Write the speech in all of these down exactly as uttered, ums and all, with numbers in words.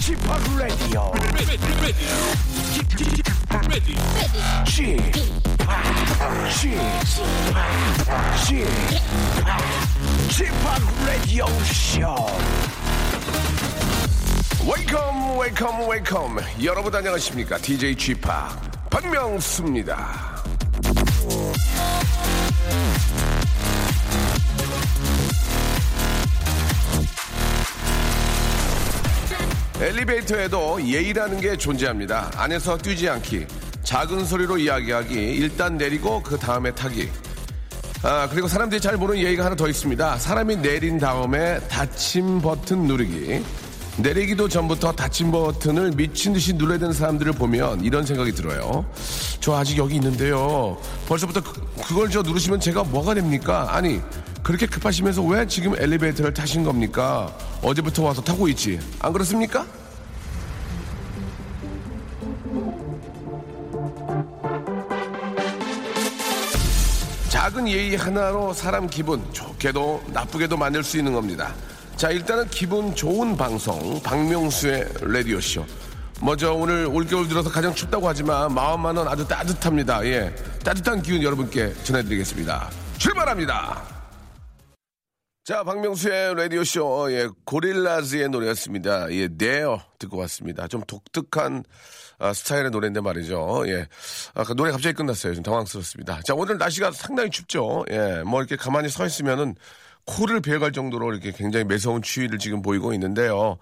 G-Pop Radio. G-Pop Radio Show. Welcome, welcome, welcome. 여러분 안녕하십니까? 디제이 G-Pop 박명수입니다. 엘리베이터에도 예의라는 게 존재합니다. 안에서 뛰지 않기, 작은 소리로 이야기하기, 일단 내리고 그 다음에 타기. 아 그리고 사람들이 잘 모르는 예의가 하나 더 있습니다. 사람이 내린 다음에 닫힘 버튼 누르기. 내리기도 전부터 닫힘 버튼을 미친 듯이 눌러야 되는 사람들을 보면 이런 생각이 들어요. 저 아직 여기 있는데요. 벌써부터 그, 그걸 저 누르시면 제가 뭐가 됩니까? 아니 그렇게 급하시면서 왜 지금 엘리베이터를 타신 겁니까? 어제부터 와서 타고 있지. 안 그렇습니까? 작은 예의 하나로 사람 기분 좋게도 나쁘게도 만들 수 있는 겁니다. 자, 일단은 기분 좋은 방송 박명수의 라디오쇼. 먼저 오늘 올겨울 들어서 가장 춥다고 하지만 마음만은 아주 따뜻합니다. 예, 따뜻한 기운 여러분께 전해드리겠습니다. 출발합니다. 자, 박명수의 라디오쇼, 어, 예, 고릴라즈의 노래였습니다. 예, 네어 듣고 왔습니다. 좀 독특한 아, 스타일의 노래인데 말이죠. 예, 아까 노래 갑자기 끝났어요. 좀 당황스럽습니다. 자, 오늘 날씨가 상당히 춥죠. 예, 뭐 이렇게 가만히 서 있으면은 코를 베어갈 정도로 이렇게 굉장히 매서운 추위를 지금 보이고 있는데요.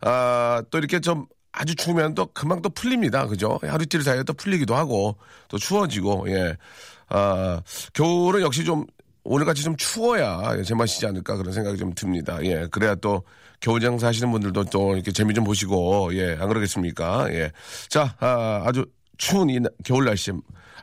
아, 또 이렇게 좀 아주 추우면 또 금방 또 풀립니다. 그죠? 하루 이틀 사이에 또 풀리기도 하고 또 추워지고, 예, 아, 겨울은 역시 좀 오늘같이 좀 추워야 제맛이지 않을까 그런 생각이 좀 듭니다. 예, 그래야 또 겨울 장사 하시는 분들도 또 이렇게 재미 좀 보시고, 예, 안 그러겠습니까? 예. 자, 아, 아주 추운 이 겨울 날씨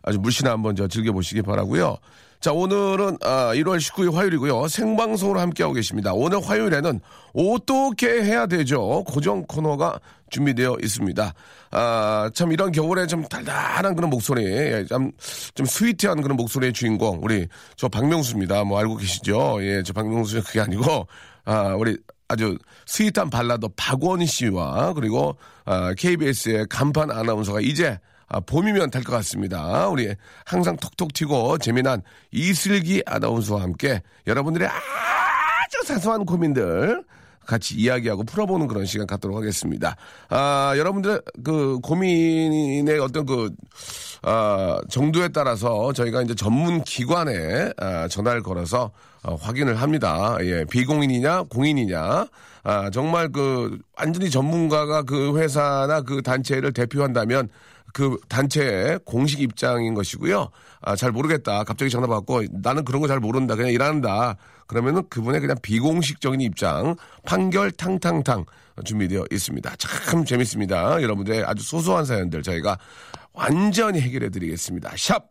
아주 물씬 한번 저 즐겨보시기 바라고요. 자, 오늘은 아, 일월 십구일 화요일이고요. 생방송으로 함께하고 계십니다. 오늘 화요일에는 어떻게 해야 되죠? 고정 코너가 준비되어 있습니다. 아, 참 이런 겨울에 좀 달달한 그런 목소리, 참, 좀 스위트한 그런 목소리의 주인공 우리 저 박명수입니다. 뭐 알고 계시죠? 예, 저 박명수 그게 아니고 아, 우리 아주 스위트한 발라더 박원희 씨와 그리고 아, 케이비에스의 간판 아나운서가 이제 아, 봄이면 될 것 같습니다. 우리 항상 톡톡 튀고 재미난 이슬기 아나운서와 함께 여러분들의 아주 사소한 고민들 같이 이야기하고 풀어보는 그런 시간 갖도록 하겠습니다. 아, 여러분들 그 고민의 어떤 그 아, 정도에 따라서 저희가 이제 전문 기관에 아, 전화를 걸어서 어, 확인을 합니다. 예, 비공인이냐 공인이냐. 아, 정말 그 완전히 전문가가 그 회사나 그 단체를 대표한다면 그 단체의 공식 입장인 것이고요. 아, 잘 모르겠다. 갑자기 전화 받고 나는 그런 거 잘 모른다. 그냥 일한다. 그러면은 그분의 그냥 비공식적인 입장 판결 탕탕탕 준비되어 있습니다. 참 재밌습니다. 여러분들의 아주 소소한 사연들 저희가 완전히 해결해 드리겠습니다. 샵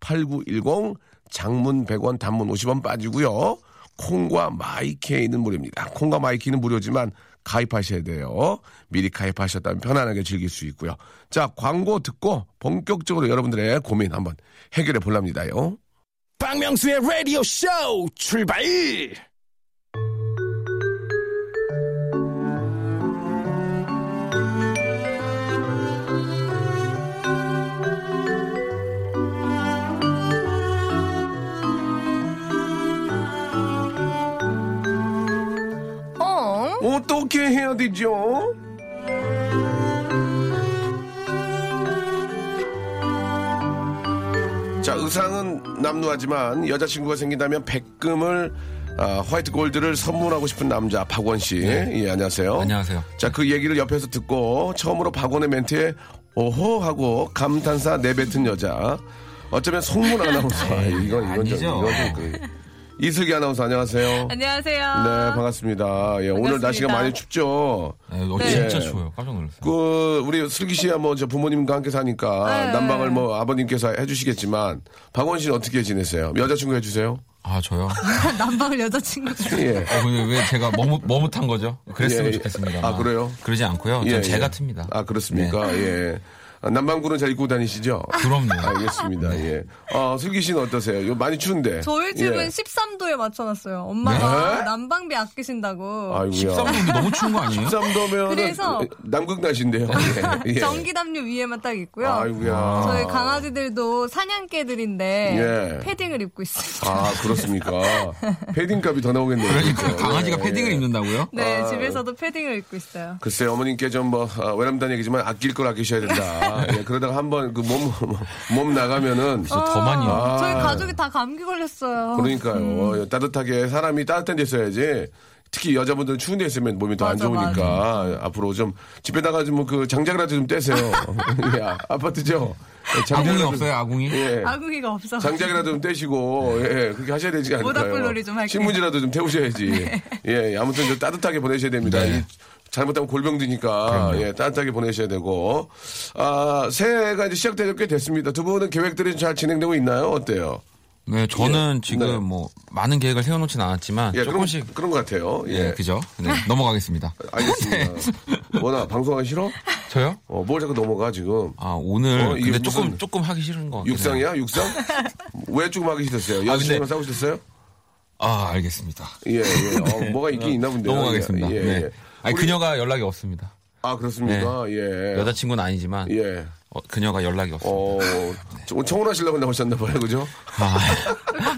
팔구일공 장문 백 원 단문 오십 원 빠지고요. 콩과 마이케이는 무료입니다. 콩과 마이케이는 무료지만 가입하셔야 돼요. 미리 가입하셨다면 편안하게 즐길 수 있고요. 자, 광고 듣고 본격적으로 여러분들의 고민 한번 해결해 볼랍니다요. 박명수의 라디오 쇼 출발! 어떻게 해야 되죠? 자, 의상은 남루하지만 여자친구가 생긴다면 백금을 아, 화이트 골드를 선물하고 싶은 남자 박원 씨. 네. 예, 안녕하세요. 안녕하세요. 자, 그 얘기를 옆에서 듣고 처음으로 박원의 멘트에 오호 하고 감탄사 내뱉은 여자. 어쩌면 송문 아나운서. 이건 이건 아니죠. 좀, 이건 좀 그, 이슬기 아나운서 안녕하세요. 안녕하세요. 네, 반갑습니다. 예, 반갑습니다. 오늘 날씨가 많이 춥죠. 네, 네. 진짜 추워요. 깜짝 놀랐어요. 그 우리 슬기 씨야 뭐 저 부모님과 함께 사니까 네. 난방을 뭐 아버님께서 해주시겠지만 박원 씨는 어떻게 지내세요? 여자친구 해주세요. 아 저요? 난방을 여자친구. 예. 어, 왜, 왜 제가 머뭇 머뭇한 거죠? 그랬으면 예. 좋겠습니다. 아 그래요? 그러지 않고요. 예, 제 예. 같습니다. 아 그렇습니까? 네. 예. 남방구는 잘 입고 다니시죠? 그럼요. 알겠습니다. 네. 예. 어, 슬기 씨는 어떠세요? 요 많이 추운데. 저희 집은 예. 십삼 도에 맞춰놨어요. 엄마가 네? 난방비 아끼신다고. 아이고야. 십삼 도면 너무 추운 거 아니에요? 십삼 도면 남극 날씨인데요. 예. 예. 전기담요 위에만 딱 있고요. 아이고야. 저희 강아지들도 사냥개들인데 예. 패딩을 입고 있습니다. 아 그렇습니까? 패딩 값이 더 나오겠네요. 그러니까 강아지가 예. 패딩을 입는다고요? 네, 아. 집에서도 패딩을 입고 있어요. 글쎄요, 어머님께 좀 뭐 아, 외람단 얘기지만 아낄 걸 아끼셔야 된다. 아, 예, 그러다가 한번 그 몸, 몸 나가면은. 어, 더 많이. 아, 저희 가족이 다 감기 걸렸어요. 그러니까요. 음. 따뜻하게, 사람이 따뜻한 데 있어야지. 특히 여자분들은 추운 데 있으면 몸이 더 안 좋으니까. 맞아. 앞으로 좀 집에다가 좀 그 장작이라도 좀 떼세요. 예, 아파트죠? 장작이 없어요, 아궁이? 예. 아궁이가 없어. 장작이라도 좀 떼시고, 예, 그렇게 하셔야 되지 않을까요? 모닥불놀이 좀 할게요. 신문지라도 좀 태우셔야지. 네. 예, 아무튼 좀 따뜻하게 보내셔야 됩니다. 네. 잘못하면 골병 드니까, 예, 따뜻하게 보내셔야 되고. 아, 새해가 이제 시작되게 꽤 됐습니다. 두 분은 계획들이 잘 진행되고 있나요? 어때요? 네, 저는 예. 지금 네. 뭐, 많은 계획을 세워놓진 않았지만, 예, 조금씩. 그런, 그런 것 같아요. 예, 예 그죠? 네, 넘어가겠습니다. 알겠습니다. 워낙 방송하기 싫어? 저요? 어, 뭘 자꾸 넘어가, 지금. 아, 오늘. 어, 이게 조금, 조금 하기 싫은 거. 육상이야? 육상? 왜 조금 하기 싫었어요? 연습실만 싸우셨어요? 아, 알겠습니다. 예, 예. 네. 어, 뭐가 있긴 있나 본데요. 넘어가겠습니다. 예, 예. 네. 아니, 우리... 그녀가 연락이 없습니다. 아, 그렇습니까? 네. 예. 여자친구는 아니지만. 예. 어, 그녀가 연락이 없습니다. 어, 네. 청혼하시려고 나오셨나봐요, 그죠? 아,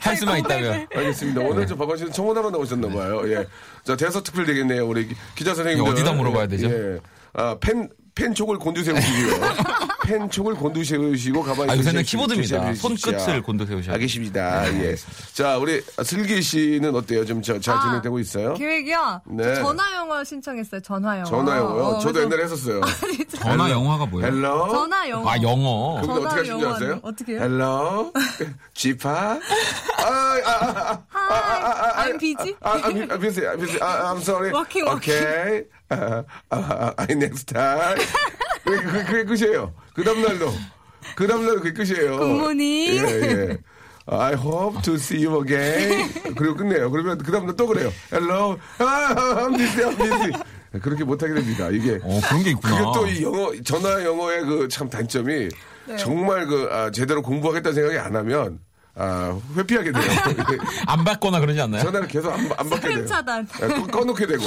할 수만 있다면. 알겠습니다. 오늘 네. 좀 박원 씨는 청혼하러 나오셨나봐요. 네. 예. 자, 대서특필 되겠네요. 우리 기자 선생님들. 어디다 물어봐야 되죠? 예. 아, 팬, 펜촉을 곤두세우시고요. 펜촉을 곤두세우시고 가만히. 아, 요새는 키보드입니다. 손끝을 곤두세우셔야. 알겠습니다. 네, 예. 자, 우리 슬기 씨는 어때요? 좀 잘 진행되고 있어요? 아, 계획이요? 네. 전화영화 신청했어요. 전화영화. 전화영화요? 어, 저도 그래서... 옛날에 했었어요. 아니, 전화영화가 뭐예요? 헬로? 전화영화. 아, 영어. 그럼 어떻게 하시는 줄 아세요? 어떻게 해요? 헬로? G-Pop? I'm busy? I'm busy. I'm sorry. Walking, walking. Okay. Uh, uh, I next time. 그게 끝이에요. 그 다음날도. 그 다음날도 그게 끝이에요. 굿모닝. 예, 예. I hope to see you again. 그리고 끝내요. 그러면 그 다음날 또 그래요. Hello. I'm busy. I'm busy. 그렇게 못하게 됩니다. 이게. 어, 그런 게 있구나. 그게 또 이 영어, 전화 영어의 그 참 단점이 네. 정말 그, 아, 제대로 공부하겠다는 생각이 안 하면 아, 회피하게 돼요. 안 받거나 그러지 않나요? 전화를 계속 안, 안 받게 돼요. 차단. 꺼놓게 되고.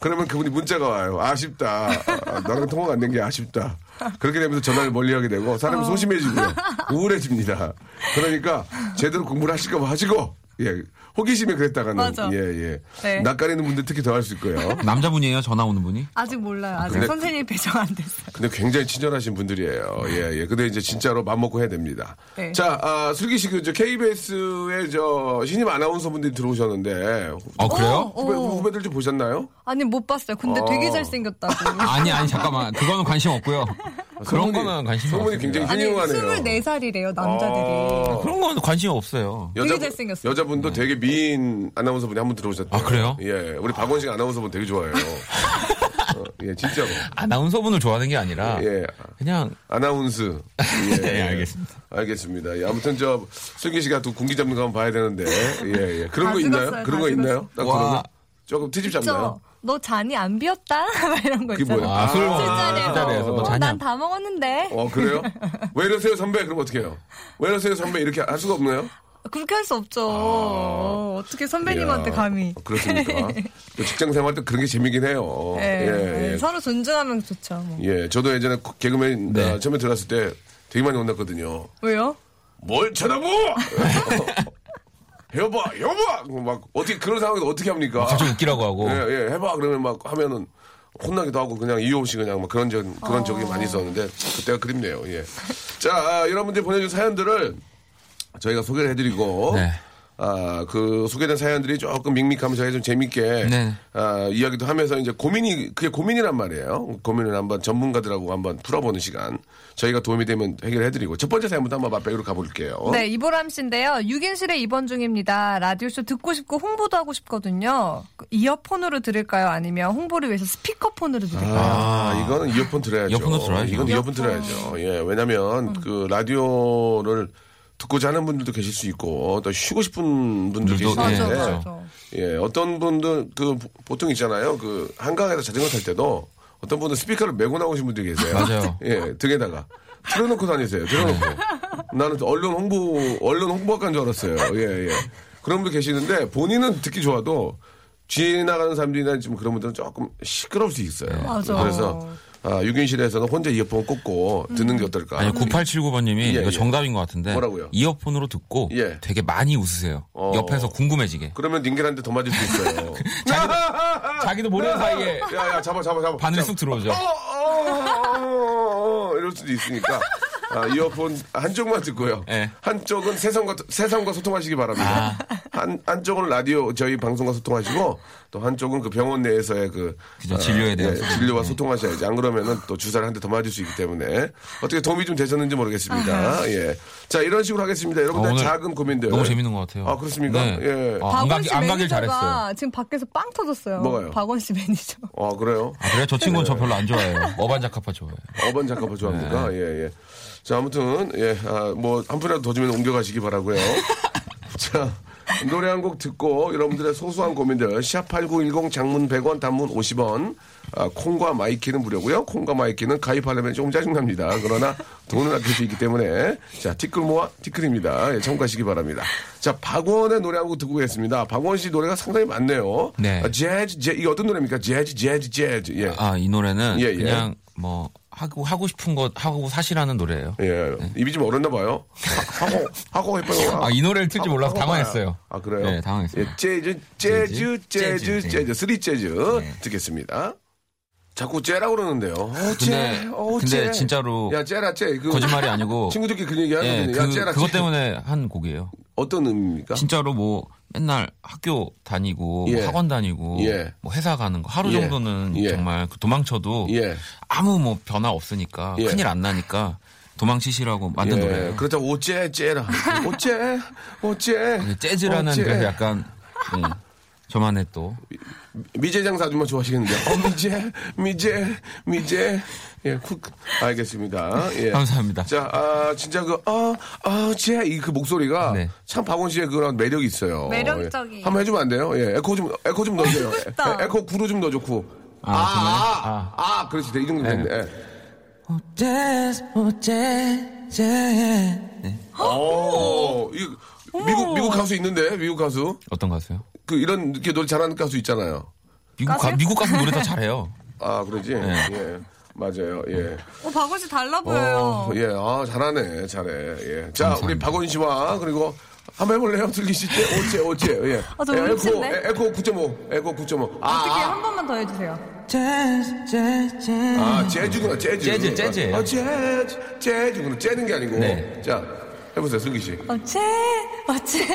그러면 그분이 문자가 와요. 아쉽다. 아, 나랑 통화가 안 된 게 아쉽다. 그렇게 되면서 전화를 멀리하게 되고 사람이 어. 소심해지고요. 우울해집니다. 그러니까 제대로 공부를 하실까 봐 하시고 예, 호기심에 그랬다가는 예예 예. 낯가리는 네. 분들 특히 더 할 수 있고요. 남자분이에요? 전화 오는 분이? 아직 몰라요. 아직 근데, 선생님 배정 안 됐어요. 근데 굉장히 친절하신 분들이에요. 예예. 예. 근데 이제 진짜로 맘 먹고 해야 됩니다. 네. 자, 아, 슬기 씨 그 케이비에스의 저 신입 아나운서 분들이 들어오셨는데. 아 그래요? 오, 후배, 오. 후배들 좀 보셨나요? 아니 못 봤어요. 근데 아. 되게 잘 생겼다고. 아니 아니 잠깐만. 그거는 관심 없고요. 그런 거는 관심이 없어요. 소문이 굉장히 훌륭하네요. 스물네 살이래요, 남자들이. 아, 그런 건 관심이 없어요. 여자, 되게 잘생겼어요. 여자분도 네. 되게 미인 아나운서분이 한분 들어오셨대요. 아, 그래요? 예. 우리 박원식 아나운서분 되게 좋아해요. 어, 예, 진짜로. 아나운서분을 좋아하는 게 아니라. 예. 그냥. 아나운스. 예. 예, 알겠습니다. 알겠습니다. 예, 아무튼 저, 슬기 씨가 또 군기 잡는 거 한번 봐야 되는데. 예, 예. 그런 거 있나요? 죽었어요, 그런 거 죽었어요. 있나요? 딱 그러면? 조금 트집 잡나요? 너 잔이 안 비었다? 이런 거 있잖아요. 아, 술자리에서. 어, 난 다 먹었는데. 어, 그래요? 왜 이러세요, 선배? 그럼 어떻게 해요? 왜 이러세요, 선배? 이렇게 할 수가 없나요? 그렇게 할 수 없죠. 아, 어, 어떻게 선배님한테 이야, 감히. 그렇습니까? 직장 생활 때 그런 게 재미긴 해요. 네, 예, 네. 예. 서로 존중하면 좋죠. 뭐. 예, 저도 예전에 개그맨 네. 아, 처음에 들어갔을 때 되게 많이 혼났거든요. 왜요? 뭘 쳐다보! 해봐, 해봐! 막, 어떻게, 그런 상황에서 어떻게 합니까? 갑자기 웃기라고 하고. 예, 예, 해봐. 그러면 막 하면은 혼나기도 하고, 그냥 이호씨 그냥 막 그런 적, 그런 어... 적이 많이 있었는데, 그때가 그립네요, 예. 자, 아, 여러분들이 보내준 사연들을 저희가 소개를 해드리고, 네. 아, 그 소개된 사연들이 조금 밍밍하면 저희가 좀 재밌게 네. 아, 이야기도 하면서 이제 고민이 그게 고민이란 말이에요. 고민을 한번 전문가들하고 한번 풀어보는 시간. 저희가 도움이 되면 해결해드리고 첫 번째 사연부터 한번 맛백으로 가볼게요. 네, 이보람 씨인데요. 유인실에 입원 중입니다. 라디오쇼 듣고 싶고 홍보도 하고 싶거든요. 이어폰으로 들을까요? 아니면 홍보를 위해서 스피커폰으로 들을까요? 아, 이거는 이어폰 들어야죠. 이어폰으로 들어야죠. 이건 이어폰, 이어폰 들어야죠. 예, 왜냐하면 음. 그 라디오를 듣고자 하는 분들도 계실 수 있고 또 쉬고 싶은 분들도 계실 수 있는데 맞아. 예, 어떤 분들 그 보통 있잖아요. 그 한강에서 자전거 탈 때도 어떤 분은 스피커를 메고 나오신 분들이 계세요. 맞아요. 예, 등에다가 틀어놓고 다니세요. 틀어놓고. 나는 언론 홍보 언론 홍보학과인 줄 알았어요. 예, 예. 그런 분들 계시는데 본인은 듣기 좋아도 지나가는 사람들이나 지금 그런 분들은 조금 시끄러울 수 있어요. 맞아. 그래서 아, 유인실에서는 혼자 이어폰 꽂고 음. 듣는 게 어떨까? 아니, 구팔칠구 번님이 예, 이거 예. 정답인 것 같은데. 뭐라고요? 이어폰으로 듣고 예. 되게 많이 웃으세요. 어. 옆에서 궁금해지게. 그러면 링겔한테 더 맞을 수 있어요. 자기도, 자기도 모르는 사이에. 야, 야, 잡아, 잡아, 잡아. 바늘이 쑥 들어오죠. 어, 어, 어, 이럴 수도 있으니까. 아, 이어폰 한쪽만 듣고요. 네. 한쪽은 세상과, 세상과 소통하시기 바랍니다. 아. 한, 한쪽은 라디오, 저희 방송과 소통하시고, 또 한쪽은 그 병원 내에서의 그. 그죠, 진료에 아, 대해서. 네, 진료와 네. 소통하셔야지. 안 그러면은 또 주사를 한 대 더 맞을 수 있기 때문에. 어떻게 도움이 좀 되셨는지 모르겠습니다. 아. 예. 자, 이런 식으로 하겠습니다. 여러분들 어, 작은 고민들. 너무 재밌는 것 같아요. 아, 그렇습니까? 네. 예. 아, 안 가길, 안 가길 잘했어요. 지금 밖에서 빵 터졌어요. 뭐가요? 박원 씨 매니저. 아, 그래요? 아, 그래요? 저 친구는 네. 저 별로 안 좋아해요. 어반자카파 좋아해요. 어반자카파 좋아합니까? 네. 예, 예. 자, 아무튼, 예, 아, 뭐, 한 푼이라도 더 주면 옮겨가시기 바라고요. 자, 노래 한 곡 듣고, 여러분들의 소소한 고민들, 샵팔구일공 장문 백 원, 단문 오십 원, 아, 콩과 마이키는 무료고요. 콩과 마이키는 가입하려면 조금 짜증납니다. 그러나 돈은 아낄 수 있기 때문에, 자, 티끌 모아 티끌입니다. 예, 참고하시기 바랍니다. 자, 박원의 노래 한 곡 듣고 가겠습니다. 박원 씨 노래가 상당히 많네요. 네. 아, 재즈, 재즈, 이게 어떤 노래입니까? 재즈, 재즈, 재즈. 예. 아, 이 노래는 예, 예. 그냥 뭐, 하고 하고 싶은 것 하고 사시라는 노래예요. 예, 네. 입이 좀 얼었나 봐요. 하, 하고 하고 해봐요. 아, 이 노래를 틀지 하고, 몰라서 하고 당황했어요. 봐요. 아, 그래요? 네, 당황했어요. 예, 재즈, 재즈, 재즈, 재즈, 쓰리 재즈 네. 듣겠습니다. 자꾸 째라고 그러는데요. 오, 쟤, 오, 쟤. 근데 진짜로 야, 째라, 쟤. 그, 거짓말이 아니고 친구들끼리 그 얘기 하는 거예요. 야, 째라, 쟤. 그것 때문에 한 곡이에요. 어떤 의미입니까? 진짜로 뭐 맨날 학교 다니고 예. 뭐 학원 다니고 예. 뭐 회사 가는 거 하루 예. 정도는 예. 정말 도망쳐도 예. 아무 뭐 변화 없으니까 예. 큰일 안 나니까 도망치시라고 만든 예. 노래예요. 그렇다고 오째 째라 오째 오째 재즈라는 오째. 그래서 약간 네. 저만의 또 미제장사 아줌마 좋아하시겠는데요. 어, 미제 미제 미제 예, 쿡. 알겠습니다. 예. 감사합니다. 자, 아, 진짜 그, 어, 어, 쟤, 이 그 목소리가 네. 참 박원 씨의 그런 매력이 있어요. 매력적이에요. 예. 한번 해주면 안 돼요? 예, 에코 좀, 에코 좀 넣어주세요. 에, 에코 구로 좀 넣어줘, 구. 아, 아, 아, 아, 아, 그렇지. 이 정도 됐네. 예. 어째, 어째, 쟤. 오, 이, 미국, 미국 가수 있는데, 미국 가수. 어떤 가수요? 그, 이런, 이렇게 노래 잘하는 가수 있잖아요. 미국, 가, 미국 가수 노래 다 잘해요. 아, 그러지? 네. 예. 맞아요, 예. 어, 박원 씨 달라 보여요. 어, 예, 아, 잘하네, 잘해, 예. 자, 감사합니다. 우리 박원 씨와, 그리고, 한번 해볼래요? 들리실 때? 오째, 오째, 예. 아, 저 에코, 에코 구 점 오, 에코 구 점 오. 아, 어떻게 한 번만 더 해주세요. 재즈, 재즈. 아, 재즈구나, 재즈. 재즈, 재즈. 아, 재즈, 재즈구나. 재는 게 아니고. 네. 자, 해보세요, 슬기 씨. 어째, 어째,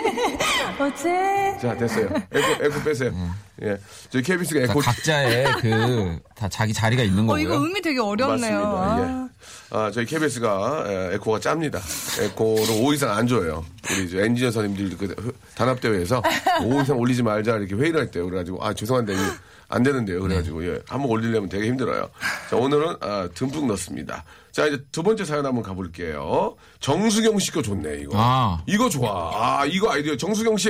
어째. 자, 됐어요. 에코, 에코 빼세요. 음. 예, 저희 케이비에스가 에코 각자의 그 다 자기 자리가 있는 거고요. 어, 이거 음이 되게 어렵네요. 맞습니다. 예. 아, 저희 케이비에스가 에코가 짭니다. 에코를 오 이상 안 줘요. 우리 이제 엔지니어 선생님들 그 단합 대회에서 오 이상 올리지 말자 이렇게 회의를 할 때 그래가지고 아 죄송한데 안 되는데요. 그래가지고 네. 예, 한번 올리려면 되게 힘들어요. 자, 오늘은 아, 듬뿍 넣습니다. 자, 이제 두 번째 사연 한번 가볼게요. 정수경 씨 거 좋네 이거. 아. 이거 좋아. 아, 이거 아이디어. 정수경 씨.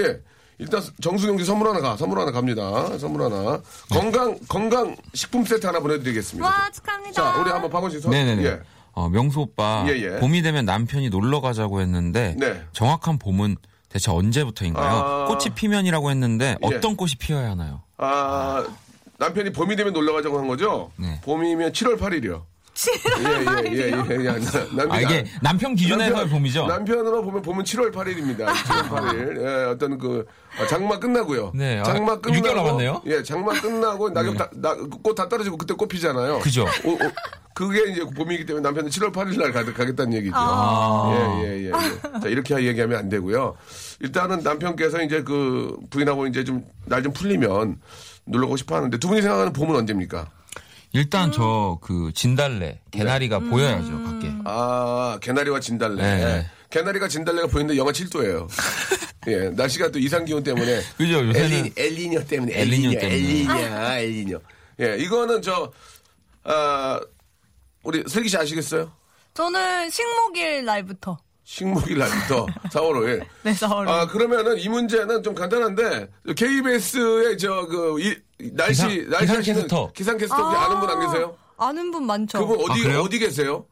일단 정수경 씨 선물 하나 가 선물 하나 갑니다. 선물 하나 건강 건강 식품 세트 하나 보내드리겠습니다. 와, 축하합니다. 자, 우리 한번 박원 씨 선물. 네네네. 예. 어, 명수 오빠 예, 예. 봄이 되면 남편이 놀러 가자고 했는데 네. 정확한 봄은 대체 언제부터인가요? 아... 꽃이 피면이라고 했는데 어떤 예. 꽃이 피어야 하나요? 아, 아 남편이 봄이 되면 놀러 가자고 한 거죠? 네. 봄이면 칠월 팔일이요. 칠월 팔일이요? 예, 예, 예, 예, 예. 남, 아, 이게 남편 기준에서의 봄이죠? 남편으로 보면 봄은 칠월 팔일입니다. 칠월 팔일. 예, 어떤 그, 장마 끝나고요. 네. 장마 아, 끝나고. 육 개월 남았네요? 예, 장마 끝나고, 낙엽 네. 다, 나, 꽃 다 떨어지고 그때 꽃 피잖아요. 그죠. 오, 오, 그게 이제 봄이기 때문에 남편은 칠월 팔일날 가겠다는 얘기죠. 아. 예, 예, 예. 예. 자, 이렇게 얘기하면 안 되고요. 일단은 남편께서 이제 그 부인하고 이제 좀, 날 좀 풀리면 놀러오고 싶어 하는데 두 분이 생각하는 봄은 언제입니까? 일단 음. 저 그 진달래, 개나리가 네. 보여야죠 음. 밖에. 아, 개나리와 진달래. 네. 개나리가 진달래가 보이는데 영하 칠 도예요. 예, 날씨가 또 이상 기온 때문에. 그죠. 요새는 엘리뇨 때문에. 엘리뇨 때문에. 엘리뇨, 엘리뇨. 예, 이거는 저 아, 우리 슬기 씨 아시겠어요? 저는 식목일 날부터. 식목일 날부터 사월 오일. 네, 사월 오일. 아, 그러면은 이 문제는 좀 간단한데 케이비에스의 저 그 날씨 기상, 날씨 기상캐스터 기상캐스터 혹시 아~ 아는 분 안 계세요? 아는 분 많죠. 그분 어디 아, 어디 계세요?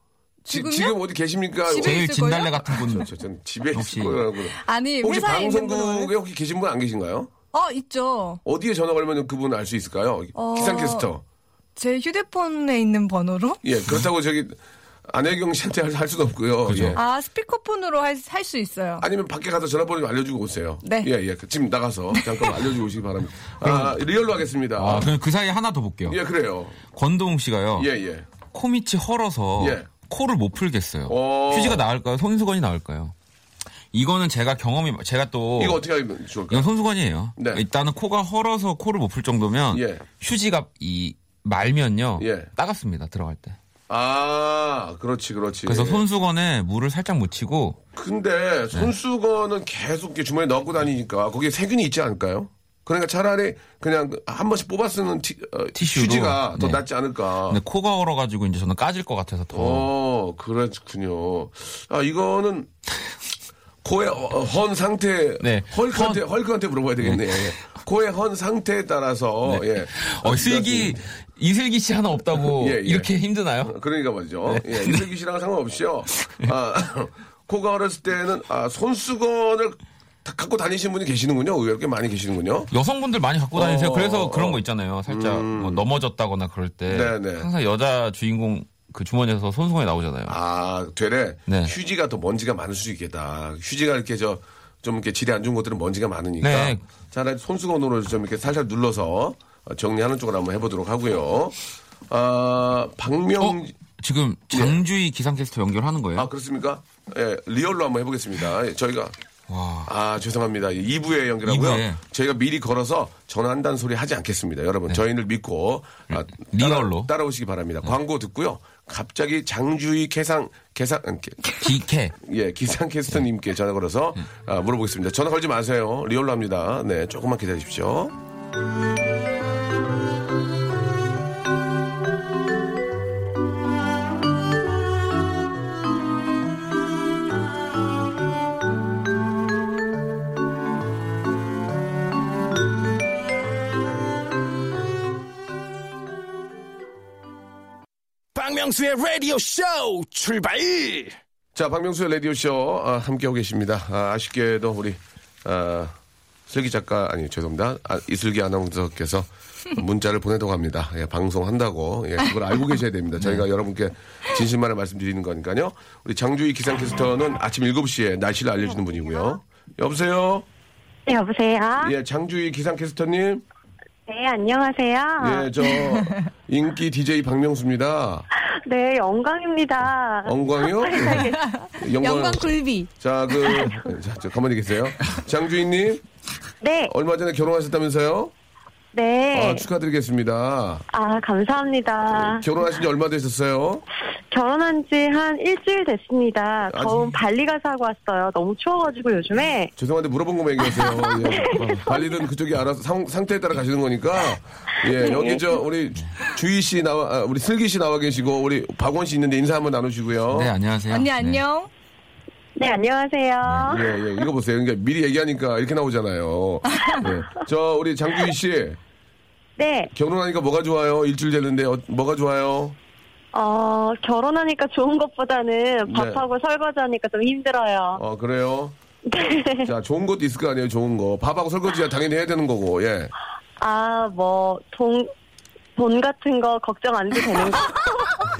지, 지금 어디 계십니까? 제일 진달래 같은 분. 저 저는 집에 있을 거라고. 아니, 혹시 방송국에 혹시 계신 분 안 계신가요? 어, 있죠. 어디에 전화 걸면 그분 알 수 있을까요? 어, 기상캐스터. 제 휴대폰에 있는 번호로? 예, 그렇다고 저기. 안혜경 씨한테 할 수도 없고요. 예. 아, 스피커폰으로 할 수 있어요. 아니면 밖에 가서 전화번호 좀 알려주고 오세요. 네. 예, 예. 지금 나가서 잠깐 알려주고 오시기 바랍니다. 아, 리얼로 하겠습니다. 아, 그럼 그 사이에 하나 더 볼게요. 예, 그래요. 권동욱 씨가요. 예, 예. 코밑이 헐어서 예. 코를 못 풀겠어요. 어... 휴지가 나을까요? 손수건이 나을까요? 이거는 제가 경험이, 제가 또. 이거 어떻게 하면 좋을까요? 이건 손수건이에요. 네. 일단은 코가 헐어서 코를 못 풀 정도면 예. 휴지가 이 말면요. 예. 따갑습니다. 들어갈 때. 아, 그렇지, 그렇지. 그래서 손수건에 물을 살짝 묻히고. 근데 손수건은 네. 계속 주머니에 넣고 다니니까 거기에 세균이 있지 않을까요? 그러니까 차라리 그냥 한 번씩 뽑아 쓰는 티, 어, 티슈로. 휴지가 더 네. 낫지 않을까. 근데 코가 얼어가지고 이제 저는 까질 것 같아서 더. 어, 그렇군요. 아, 이거는 코에 헌 상태, 네. 헐크한테, 헌. 헐크한테 물어봐야 되겠네. 네. 코에 헌 상태에 따라서, 네. 예. 어, 슬기, 이슬기 씨 하나 없다고 예, 예. 이렇게 힘드나요? 그러니까 말이죠. 네. 예, 이슬기 씨랑 상관없이요. 아, 코가 얼었을 때는 아, 손수건을 다 갖고 다니시는 분이 계시는군요. 의외로 꽤 많이 계시는군요. 여성분들 많이 갖고 다니세요. 어, 그래서 그런 거 있잖아요. 살짝 음. 뭐 넘어졌다거나 그럴 때 네네. 항상 여자 주인공 그 주머니에서 손수건이 나오잖아요. 아, 되레 네. 휴지가 더 먼지가 많을 수 있겠다. 휴지가 이렇게 저 좀 이렇게 질이 안 좋은 것들은 먼지가 많으니까 네. 차라리 손수건으로 좀 이렇게 살살 눌러서 정리하는 쪽으로 한번 해보도록 하고요. 아, 박명 어, 지금 장주희 예. 기상캐스터 연결하는 거예요? 아, 그렇습니까? 예, 리얼로 한번 해보겠습니다. 예, 저희가 와. 아, 죄송합니다. 이 부에 연결하고요. 이 부에. 저희가 미리 걸어서 전화한다는 소리 하지 않겠습니다. 여러분 네. 저희를 믿고 아, 리얼로 따라, 따라오시기 바랍니다. 네. 광고 듣고요. 갑자기 장주희 개상 개상 기캐 예 기상캐스터님께 전화 걸어서 네. 아, 물어보겠습니다. 전화 걸지 마세요. 리얼로 합니다. 네, 조금만 기다리십시오. 박명수의 라디오 쇼 출발! 자, 박명수의 라디오 쇼 아, 함께하고 계십니다. 아, 아쉽게도 우리 아, 슬기 작가 아니 죄송합니다. 아, 이슬기 아나운서께서 문자를 보내도록 합니다. 예, 방송한다고 예, 그걸 알고 계셔야 됩니다. 저희가 네. 여러분께 진심만을 말씀드리는 거니까요. 우리 장주희 기상캐스터는 아침 일곱 시에 날씨를 알려주는 분이고요. 여보세요? 네, 여보세요? 예, 장주희 기상캐스터님. 네, 안녕하세요. 예, 저 인기 디제이 박명수입니다. 네, 영광입니다. 영광이요? 영광. 영광 굴비. 자, 그, 자, 저 가만히 계세요. 장주희님. 네. 얼마 전에 결혼하셨다면서요? 네. 아, 축하드리겠습니다. 아, 감사합니다. 결혼하신 지 얼마 되셨어요? 결혼한 지 한 일주일 됐습니다. 더운 발리 가서 하고 왔어요. 너무 추워가지고 요즘에. 죄송한데 물어본 거만 얘기하세요. 예. 발리는 그쪽이 알아서 상, 상태에 따라 가시는 거니까. 예, 여기 저 우리 주희 씨 나와, 우리 슬기 씨 나와 계시고 우리 박원 씨 있는데 인사 한번 나누시고요. 네, 안녕하세요. 언니 안녕. 네. 네, 안녕하세요. 네, 예, 예, 이거 보세요. 그러니까 미리 얘기하니까 이렇게 나오잖아요. 네. 저, 우리 장주희 씨. 네. 결혼하니까 뭐가 좋아요? 일주일 됐는데, 어, 뭐가 좋아요? 어, 결혼하니까 좋은 것보다는 네. 밥하고 설거지하니까 좀 힘들어요. 어, 그래요? 네. 자, 좋은 것도 있을 거 아니에요, 좋은 거. 밥하고 설거지야 당연히 해야 되는 거고, 예. 아, 뭐, 돈, 돈 같은 거 걱정 안 해도 되는 거.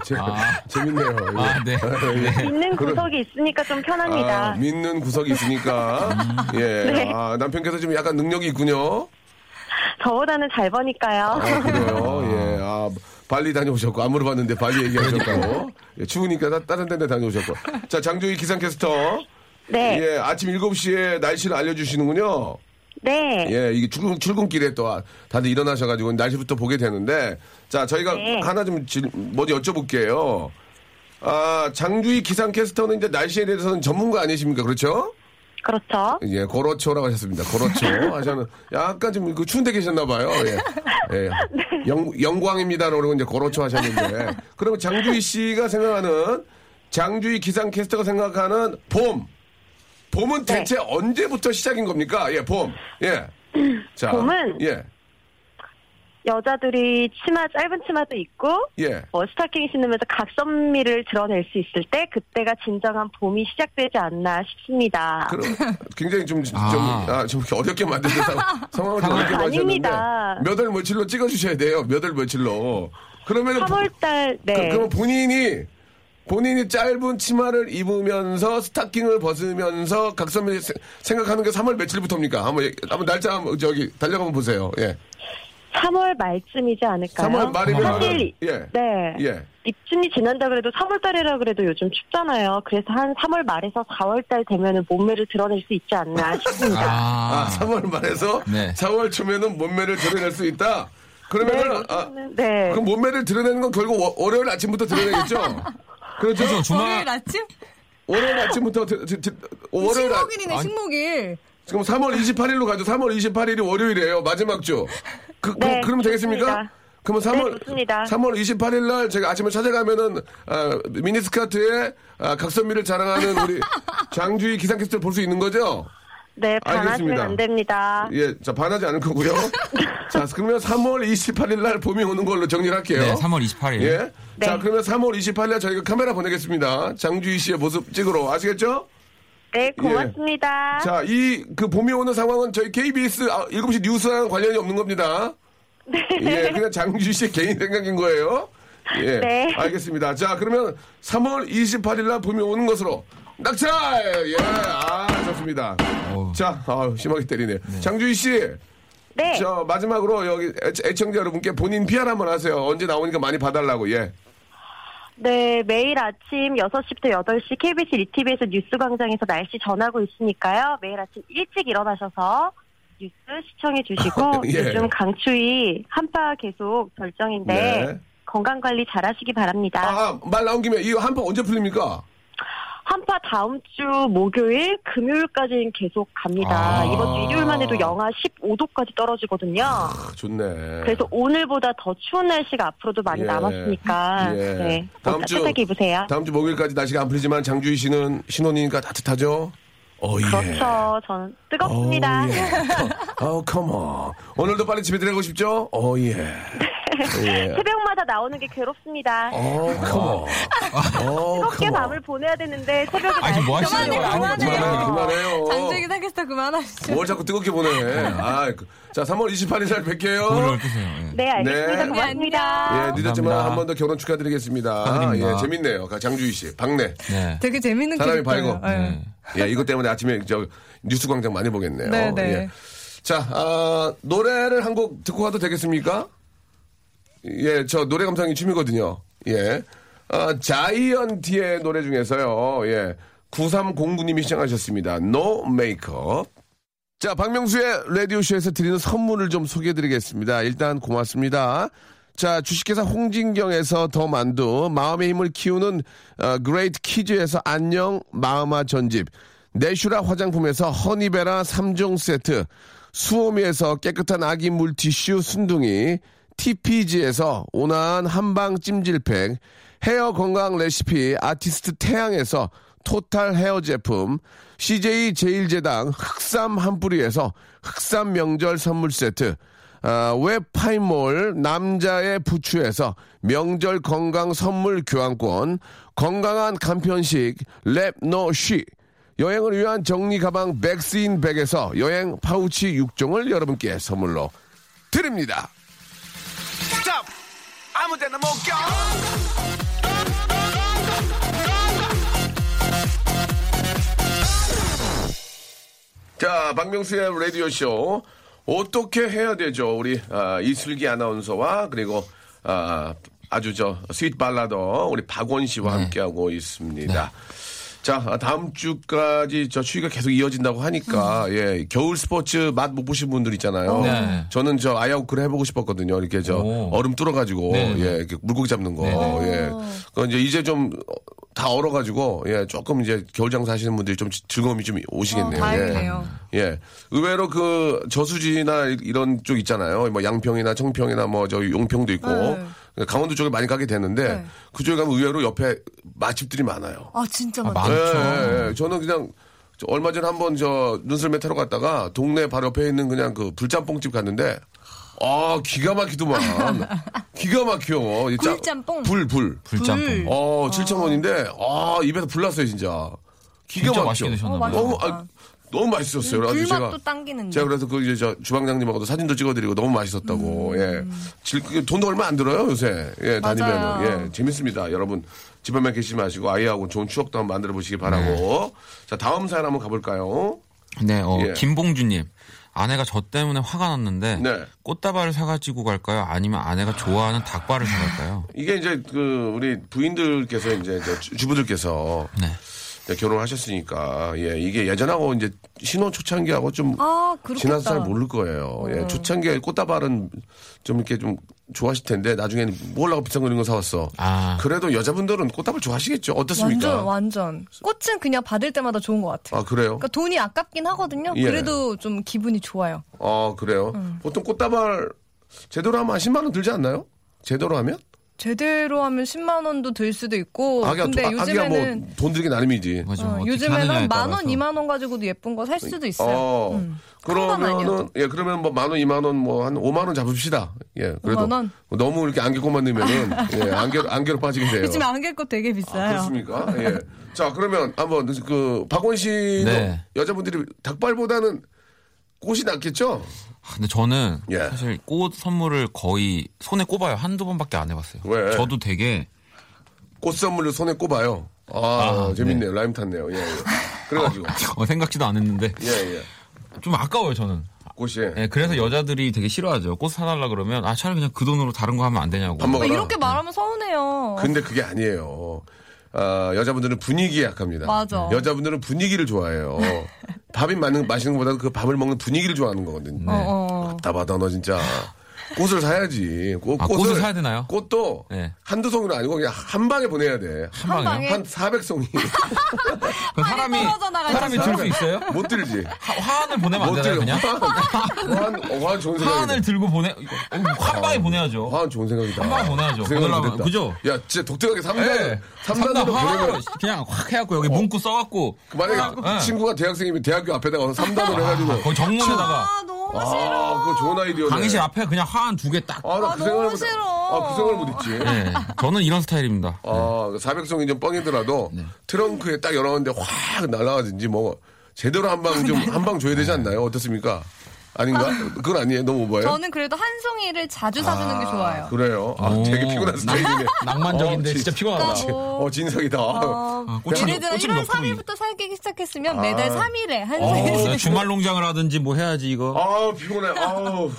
제, 아. 재밌네요. 아, 네. 네. 믿는 구석이 있으니까 좀 편합니다. 아, 믿는 구석이 있으니까. 예. 네. 아, 남편께서 지금 약간 능력이 있군요. 저보다는 잘 버니까요. 아, 그래요. 예. 아, 발리 다녀오셨고, 안 물어봤는데 발리 얘기하셨다고. 예, 추우니까 다, 다른 데는 다녀오셨고. 자, 장주희 기상캐스터. 네. 예, 아침 일곱 시에 날씨를 알려주시는군요. 네. 예, 이게 출근, 출근길에 또 다들 일어나셔가지고 날씨부터 보게 되는데, 자, 저희가 네. 하나 좀 먼저 여쭤볼게요. 아, 장주희 기상캐스터는 이제 날씨에 대해서는 전문가 아니십니까? 그렇죠? 그렇죠. 예, 고로초라고 하셨습니다. 고로초. 아, 저는 약간 좀 그 추운데 계셨나봐요. 예. 예. 네. 영, 영광입니다. 그러고 이제 고로초 하셨는데. 그러면 장주희 씨가 생각하는, 장주희 기상캐스터가 생각하는 봄. 봄은 네. 대체 언제부터 시작인 겁니까? 예, 봄. 예. 자, 봄은 예. 여자들이 치마, 짧은 치마도 입고 예. 뭐 스타킹 신으면서 각선미를 드러낼 수 있을 때 그때가 진정한 봄이 시작되지 않나 싶습니다. 그럼 굉장히 좀, 좀, 아. 아, 좀 어렵게 만드는 상황을 좀 어렵게 만드셨는데 몇 월 며칠로 찍어주셔야 돼요. 몇 월 며칠로. 그러면 삼월달 네. 그, 그럼 본인이 본인이 짧은 치마를 입으면서 스타킹을 벗으면서 각선미 생각하는 게 삼월 며칠부터입니까? 한번, 한번 날짜 한번 저기 달려가면 보세요. 예. 삼월 말쯤이지 않을까요? 삼월 말이면 사실 예. 네. 예. 입춘이 지난다 그래도 삼월달이라 그래도 요즘 춥잖아요. 그래서 한 삼월 말에서 사월달 되면은 몸매를 드러낼 수 있지 않나 싶습니다. 아, 아 삼월 말에서 네. 사월 초면은 몸매를 드러낼 수 있다. 그러면은 네, 아, 네. 그럼 몸매를 드러내는 건 결국 월, 월요일 아침부터 드러내겠죠? 그렇죠. 그렇죠. 주말. 월요일 아침? 월요일 아침부터. 드, 드, 드, 월요일 식목일이네, 아, 식목일. 지금 삼월 이십팔일로 가죠. 삼월 이십팔일이 월요일이에요. 마지막 주. 그, 네, 그, 그러면 되겠습니까? 그러면 삼월, 네, 삼월 이십팔일 날 제가 아침에 찾아가면은, 아, 미니스커트에, 아, 각선미를 자랑하는 우리 장주희 기상캐스터를 볼 수 있는 거죠? 네, 반하시면 안 됩니다. 예, 자, 반하지 않을 거고요. 자, 그러면 삼월 이십팔일 날 봄이 오는 걸로 정리를 할게요. 네, 삼월 이십팔일. 예. 네. 자, 그러면 삼월 이십팔일 날 저희가 카메라 보내겠습니다. 장주희 씨의 모습 찍으러. 아시겠죠? 네, 고맙습니다. 예. 자, 이, 그 봄이 오는 상황은 저희 케이비에스 일곱 시 뉴스랑 관련이 없는 겁니다. 네. 예, 그냥 장주희 씨의 개인 생각인 거예요. 예. 네. 알겠습니다. 자, 그러면 삼월 이십팔일 날 봄이 오는 것으로. 낙찰! 예, 아, 좋습니다. 오. 자, 아, 심하게 때리네요. 네. 장주희 씨. 네. 저, 마지막으로 여기 애청자 여러분께 본인 피아르 한번 하세요. 언제 나오니까 많이 봐달라고, 예. 네, 매일 아침 여섯 시부터 여덟 시 케이비에스 이 티비에서 뉴스 광장에서 날씨 전하고 있으니까요. 매일 아침 일찍 일어나셔서 뉴스 시청해 주시고, 예. 요즘 강추위 한파 계속 절정인데, 네. 건강 관리 잘 하시기 바랍니다. 아, 말 나온 김에 이 한파 언제 풀립니까? 한파 다음 주 목요일, 금요일까지는 계속 갑니다. 아~ 이번 주 일요일만 해도 영하 십오 도까지 떨어지거든요. 아, 좋네. 그래서 오늘보다 더 추운 날씨가 앞으로도 많이 예. 남았으니까. 예. 네. 다음 주, 따뜻하게 입으세요. 다음 주 목요일까지 날씨가 안 풀리지만 장주희 씨는 신혼이니까 따뜻하죠? 오, 예. 그렇죠. 저는 뜨겁습니다. 오, 예. 컴온. oh, 오늘도 빨리 집에 들어가고 싶죠? 오, 예. 예. 새벽마다 나오는 게 괴롭습니다. 오, 컴온. 뜨겁게 밤을 보내야 되는데 새벽에 날씨 뭐 그만해, 그만해요. 그만해요. 장주희 기상캐스터 그만하시죠. 뭘 자꾸 뜨겁게 보내. 아, 자, 삼월 이십팔일 날 뵐게요. 네, 알겠습니다. 네. 고맙습니다. 예, 늦었지만 한 번 더 결혼 축하드리겠습니다. 감사합니다. 예, 재밌네요. 장주희 씨, 박내. 네. 되게 재밌는 사람이 밝고. 네. 예, 이것 때문에 아침에 저 뉴스광장 많이 보겠네요. 네네. 예. 자, 아, 노래를 한 곡 듣고 가도 되겠습니까? 예, 저 노래 감상이 취미거든요. 예. 아, 자이언티의 노래 중에서요. 예. 구삼공구 님이 시청하셨습니다. No Makeup. 자, 박명수의 라디오쇼에서 드리는 선물을 좀 소개해드리겠습니다. 일단 고맙습니다. 자, 주식회사 홍진경에서 더 만두, 마음의 힘을 키우는 어, 그레이트 키즈에서 안녕 마음아 전집, 내슈라 화장품에서 허니베라 삼 종 세트, 수오미에서 깨끗한 아기 물티슈 순둥이, 티피지에서 온화한 한방 찜질팩, 헤어 건강 레시피 아티스트 태양에서 토탈 헤어 제품, 씨제이 제일제당 흑삼 한 뿌리에서 흑삼 명절 선물 세트, 아, 웹파이몰 남자의 부추에서 명절 건강 선물 교환권, 건강한 간편식 랩노쉬, 여행을 위한 정리가방 백스인백에서 여행 파우치 육 종을 여러분께 선물로 드립니다. 스톱! 아무데나 못 껴! 자, 박명수의 라디오쇼. 어떻게 해야 되죠? 우리, 아, 이슬기 아나운서와 그리고, 아, 아주 저, 스윗 발라더, 우리 박원 씨와 네. 함께하고 있습니다. 네. 자, 다음 주까지 저 추위가 계속 이어진다고 하니까, 음. 예, 겨울 스포츠 맛 못 보신 분들 있잖아요. 네. 저는 저 아야우크를 해보고 싶었거든요. 이렇게 저, 오. 얼음 뚫어가지고, 네. 예, 이렇게 물고기 잡는 거, 네. 예. 그 이제 이제 좀, 다 얼어가지고, 예, 조금 이제 겨울 장사 하시는 분들이 좀 즐거움이 좀 오시겠네요. 어, 다행이네요. 예. 예. 의외로 그 저수지나 이런 쪽 있잖아요. 뭐 양평이나 청평이나 뭐 저 용평도 있고. 네. 강원도 쪽에 많이 가게 되는데 네. 그쪽에 가면 의외로 옆에 맛집들이 많아요. 아, 진짜 아, 많죠. 예, 예. 저는 그냥 얼마 전에 한번 저 눈썰매 타러 갔다가 동네 바로 옆에 있는 그냥 그 불짬뽕집 갔는데 아, 기가 막히더만. 기가 막혀. 불짬뽕? 불, 불. 불짬뽕. 어, 칠천 원인데, 아, 입에서 불 났어요, 진짜. 기가 진짜 막혀. 어, 너무, 아, 너무 맛있었어요. 그래서 제가. 또 당기는데. 제가 그래서 그 이제 저 주방장님하고도 사진도 찍어드리고 너무 맛있었다고. 음. 예. 돈도 얼마 안 들어요, 요새. 예, 다니면. 예, 재밌습니다. 여러분, 집에만 계시지 마시고, 아이하고 좋은 추억도 한번 만들어 보시기 바라고. 네. 자, 다음 사연 한번 가볼까요? 네, 어, 예. 김봉주님. 아내가 저 때문에 화가 났는데 네. 꽃다발을 사가지고 갈까요? 아니면 아내가 좋아하는 닭발을 사갈까요? 이게 이제 그 우리 부인들께서 이제 주부들께서 네. 결혼하셨으니까 예 이게 예전하고 이제 신혼 초창기하고 좀 아, 지나서 잘 모를 거예요. 예, 초창기에 꽃다발은 좀 이렇게 좀 좋아하실 텐데 나중에는 뭐라고 비싼 거 이런 거 사왔어. 아. 그래도 여자분들은 꽃다발 좋아하시겠죠. 어떻습니까? 완전 완전. 꽃은 그냥 받을 때마다 좋은 것 같아요. 아 그래요? 그러니까 돈이 아깝긴 하거든요. 예. 그래도 좀 기분이 좋아요. 아 그래요? 음. 보통 꽃다발 제대로 하면 십만 원 들지 않나요? 제대로 하면? 제대로 하면 십만 원도 들 수도 있고. 아기야, 근데 아, 요즘에는 뭐 돈 들기 나름이지. 맞아, 어, 요즘에는 만 원, 이만 원 가지고도 예쁜 거 살 수도 있어요. 어, 음. 그러면은 예, 그러면 뭐 만 원, 이만 원, 뭐 한 오만 원 잡읍시다. 예, 그래도 오만 원? 너무 이렇게 안개꽃만 넣으면은 예, 안개 안개로 빠지게 돼요. 요즘 안개꽃 되게 비싸요. 아, 그렇습니까? 예. 자, 그러면 한번 그 박원 씨도 네. 여자분들이 닭발보다는 꽃이 낫겠죠? 근데 저는 예. 사실 꽃 선물을 거의 손에 꼽아요. 한두 번밖에 안 해봤어요. 왜? 저도 되게 꽃 선물을 손에 꼽아요. 아, 아 재밌네요. 네. 라임 탔네요. 예, 예. 그래가지고 어, 생각지도 않았는데 예, 예. 좀 아까워요 저는. 꽃이. 네, 그래서 여자들이 되게 싫어하죠. 꽃 사달라 그러면 아 차라리 그냥 그 돈으로 다른 거 하면 안 되냐고. 이렇게 말하면 네. 서운해요. 근데 그게 아니에요. 아, 여자분들은 분위기에 약합니다. 맞아. 여자분들은 분위기를 좋아해요. 밥이 맞는, 맛있는 것보다는 그 밥을 먹는 분위기를 좋아하는 거거든요. 네. 어. 답답하다, 너 진짜. 꽃을 사야지. 꽃, 아, 꽃을, 꽃을 사야 되나요? 꽃도 네. 한두 송이는 아니고 그냥 한 방에 보내야 돼. 한, 한 방에? 한 사백 송이. 사람이, 사람이 들 수 있어요? 못 들지. 하, 화환을 보내면 안 되나요, 그냥? 화환, 화환 좋은 생각이다. 화환을 들고 보내, 어, 한 방에 아, 보내야죠. 화환 좋은 생각이다. 한 방에 보내야죠. 보내려면, 그죠? 야, 진짜 독특하게 삼 단, 삼 단으로 보내면. 그냥 확 해갖고 여기 어. 문구 써갖고. 그 만약에 네. 친구가 대학생이면 대학교 앞에다가 삼 단으로 아, 해가지고. 거기 정문에다가. 아, 너무 아, 싫어. 그거 좋은 아이디어네. 강의실 앞에 그냥 화환 두 개 딱. 아, 나 그 아, 생각을 못, 아, 그 생각을 못 했지. 네, 저는 이런 스타일입니다. 아, 네. 사백 송이 좀 뻥이더라도 네. 트렁크에 딱 열어놨는데 확 날아가든지 뭐 제대로 한 방 좀 한 방 줘야 되지 않나요? 어떻습니까? 아닌가? 그건 아니에요. 너무 오버해요. 저는 그래도 한 송이를 자주 사주는 아, 게 좋아요. 그래요? 아, 오. 되게 피곤한 스타일이네. 낭만적인데 어, 진짜 피곤하다. 어, 진석이다. 어, 아, 예를 들어 일월 삼 일부터 살기 시작했으면 아. 매달 삼 일에 한 송이를. 어, 주말 농장을 하든지 뭐 해야지 이거. 아 피곤해. 아우.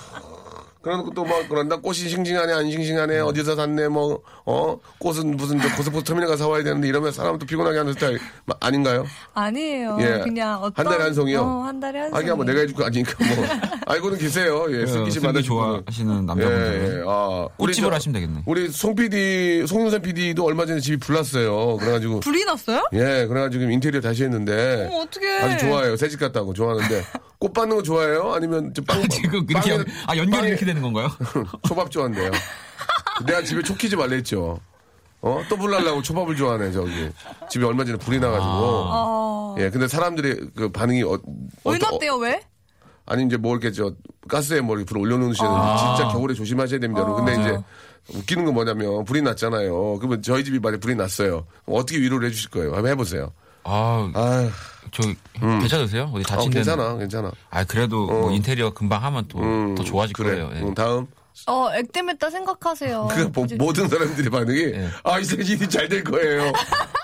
그런 것도 막 그런다. 꽃이 싱싱하네, 안 싱싱하네, 음. 어디서 샀네, 뭐, 어? 꽃은 무슨 고스포트 터미널 가서 사와야 되는데 이러면 사람 또 피곤하게 하는 스타일 아닌가요? 아니에요. 예. 그냥 어떤. 한 달에 한 송이요? 어, 한 달에 한 송이. 아기야, 뭐 내가 해줄 거 아니니까 뭐. 알고는 계세요. 예, 슬기씨 받아 좋아하시는 남자분들. 예, 아. 꽃집을 하시면 되겠네. 우리 송 피디, 송윤선 피디도 얼마 전에 집이 불났어요. 그래가지고. 불이 났어요? 예, 그래가지고 인테리어 다시 했는데. 어, 어떻게 아주 좋아해요. 새집 같다고 좋아하는데. 꽃 받는 거 좋아해요? 아니면 좀 빵, 지금 빵에, 그렇게 아 연결이 이렇게 되는 건가요? 초밥 좋아한대요. 내가 집에 촉키지 말랬죠. 어? 또 불날라고 초밥을 좋아하네 저기. 집에 얼마 전에 불이 나가지고. 아~ 예, 근데 사람들의 그 반응이 어, 왜 났대요? 어, 왜? 아니 이제 뭐 이렇게 저 가스에 뭐 이렇게 불 올려놓으시는 아~ 진짜 겨울에 조심하셔야 됩니다. 아~ 근데 맞아요. 이제 웃기는 건 뭐냐면 불이 났잖아요. 그러면 저희 집이 만약에 불이 났어요. 어떻게 위로를 해주실 거예요? 한번 해보세요. 아, 아, 저 음. 괜찮으세요? 어디 다친 아, 괜찮아, 데는? 괜찮아. 아, 그래도 어. 뭐 인테리어 금방 하면 또 더 음, 좋아질 그래. 거예요. 예. 음, 다음. 어, 액땜했다 생각하세요. 그, 뭐, 모든 사람들의 반응이 예. 아, 이 새끼 잘 될 거예요.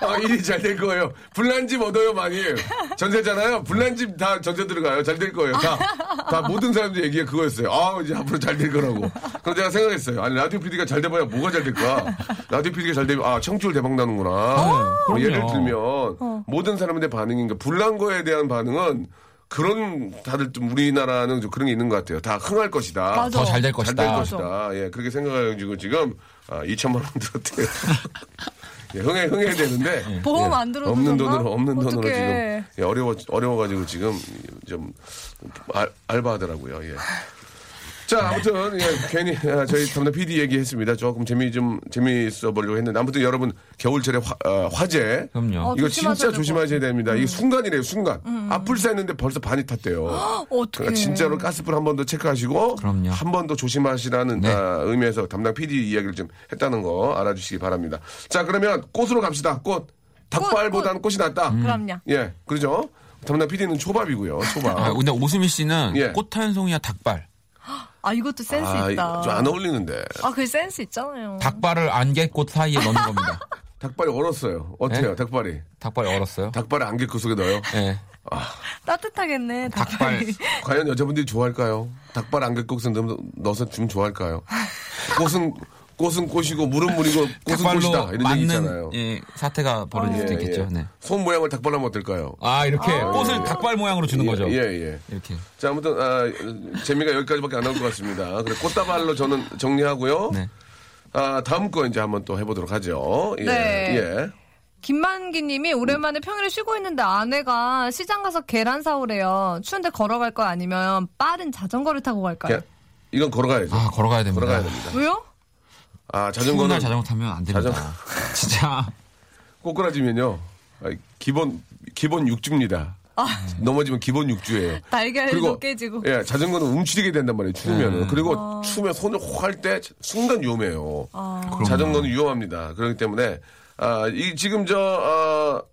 아, 일이 잘 될 거예요. 불난 집 얻어요, 많이. 전세잖아요. 불난 집 다 전세 들어가요. 잘 될 거예요. 다, 다 모든 사람들 얘기가 그거였어요. 아, 이제 앞으로 잘 될 거라고. 그래서 제가 생각했어요. 아니, 라디오 피디가 잘 돼봐야 뭐가 잘 될까? 라디오 피디가 잘 되면, 아, 청취율 대박 나는구나. 어, 예를 들면, 어. 모든 사람들의 반응인가, 불난 거에 대한 반응은 그런, 다들 좀 우리나라는 좀 그런 게 있는 것 같아요. 다 흥할 것이다. 더 잘 될 것이다. 잘 될 것이다. 예, 그렇게 생각해가지고 지금, 아, 이천만 원 들었대요. 예, 흥해, 흥해야 되는데. 보험 안 들어도 없는 돈으로, 없는 어떡해. 돈으로 지금. 예, 어려워, 어려워가지고 지금 좀 알, 알바하더라고요. 예. 자, 아무튼, 예, 괜히 저희 담당 피디 얘기했습니다. 조금 재미 좀, 재미있어 보려고 했는데. 아무튼 여러분, 겨울철에 화, 어, 화재. 그럼요. 어, 이거 진짜 조심하셔야 됩니다. 음. 이게 순간이래요, 순간. 음. 앞을 쐈는데 벌써 반이 탔대요. 어떡해. 그러니까 진짜로 가스불 한 번 더 체크하시고. 그럼요. 한 번 더 조심하시라는 네. 아, 의미에서 담당 피디 이야기를 좀 했다는 거 알아주시기 바랍니다. 자, 그러면 꽃으로 갑시다. 꽃. 닭발보다는 꽃. 꽃이 낫다. 음. 그럼요. 예, 그러죠. 담당 피디는 초밥이고요, 초밥. 아, 근데 오수미 씨는 예. 꽃 한 송이야 닭발. 아, 이것도 센스 아, 있다. 좀 안 어울리는데. 아, 그 센스 있잖아요. 닭발을 안개꽃 사이에 넣는 겁니다. 닭발이 얼었어요. 어때요, 네? 닭발이? 닭발이 얼었어요? 닭발을 안개꽃 속에 넣어요? 네. 아. 따뜻하겠네, 닭발. 과연 여자분들이 좋아할까요? 닭발 안개꽃 넣어서 주면 좋아할까요? 꽃은, 꽃은 꽃이고, 물은 물이고, 꽃은 꽃이다. 이런 맞는, 얘기 있잖아요. 예, 사태가 벌어질 아, 수도 예, 있겠죠. 예. 네. 손 모양을 닭발로 하면 어떨까요? 아, 이렇게. 아, 꽃을 예, 닭발 모양으로 주는 예, 거죠. 예, 예. 이렇게. 자, 아무튼, 아, 재미가 여기까지밖에 안 나올 것 같습니다. 그래, 꽃다발로 저는 정리하고요. 네. 아, 다음 거 이제 한번 또 해보도록 하죠. 예. 네. 예. 김만기 님이 오랜만에 평일에 쉬고 있는데 아내가 시장 가서 계란 사오래요. 추운데 걸어갈 거야? 아니면 빠른 자전거를 타고 갈까요? 게, 이건 걸어가야죠. 아, 걸어가야 됩니다. 걸어가야 됩니다. 왜요? 아, 자전거는. 자전거 타면 안 됩니다. 자전... 진짜. 꼬꾸라지면요. 기본, 기본 육주입니다. 아. 넘어지면 기본 육주예요. 달걀도 깨지고. 예, 자전거는 움츠리게 된단 말이에요, 추우면. 네. 그리고 아. 추우면 손을 확 할 때 순간 위험해요. 아. 자전거는 위험합니다. 그렇기 때문에, 아, 이, 지금 저, 어,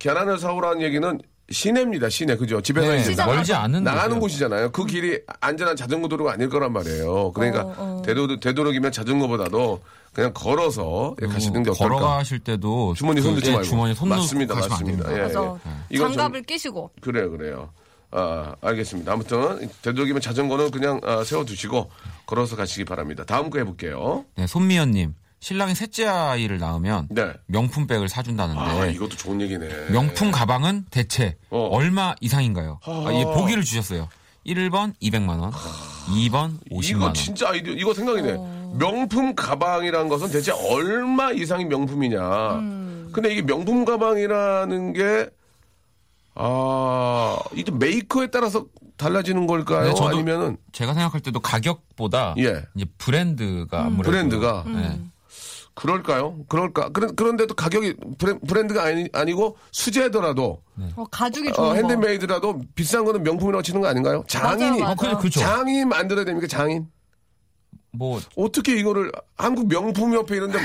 계란을 사오라는 얘기는 시내입니다, 시내. 그죠? 집에서 네, 이제 멀지 않은 나가는 데요. 곳이잖아요. 그 길이 안전한 자전거 도로가 아닐 거란 말이에요. 그러니까 어, 어. 되도록, 되도록이면 자전거보다도 그냥 걸어서 예, 가시는 게 어떨까. 걸어가실 때도 주머니 그, 손 넣지 예, 말고. 주머니 손 맞습니다, 맞습니다. 예, 예. 장갑을 좀, 끼시고. 그래요, 그래요. 아, 알겠습니다. 아무튼 되도록이면 자전거는 그냥 아, 세워두시고 걸어서 가시기 바랍니다. 다음 거 해볼게요. 네, 손미연님. 신랑이 셋째 아이를 낳으면 네. 명품백을 사준다는데 아, 이것도 좋은 얘기네. 명품 가방은 대체 어. 얼마 이상인가요? 아, 예, 보기를 주셨어요. 일 번 이백만 원, 아. 이 번 오십만 원. 이거 진짜 아이디어, 이거 생각이네. 어. 명품 가방이라는 것은 대체 얼마 이상이 명품이냐. 음. 근데 이게 명품 가방이라는 게 아, 이게 메이커에 따라서 달라지는 걸까요? 네, 아니면은 제가 생각할 때도 가격보다 예. 이제 브랜드가 아무래도 음. 브랜드가 음. 네. 그럴까요? 그럴까? 그런, 그런데도 가격이 브랜드가 아니, 아니고 수제더라도. 네. 어, 가죽이 좋은 어, 핸드메이드라도 비싼 거는 명품이라고 치는 거 아닌가요? 장인이. 맞아요, 맞아요. 어, 그렇죠. 장인 만들어야 됩니까? 장인? 뭐. 어떻게 이거를 한국 명품협회 이런데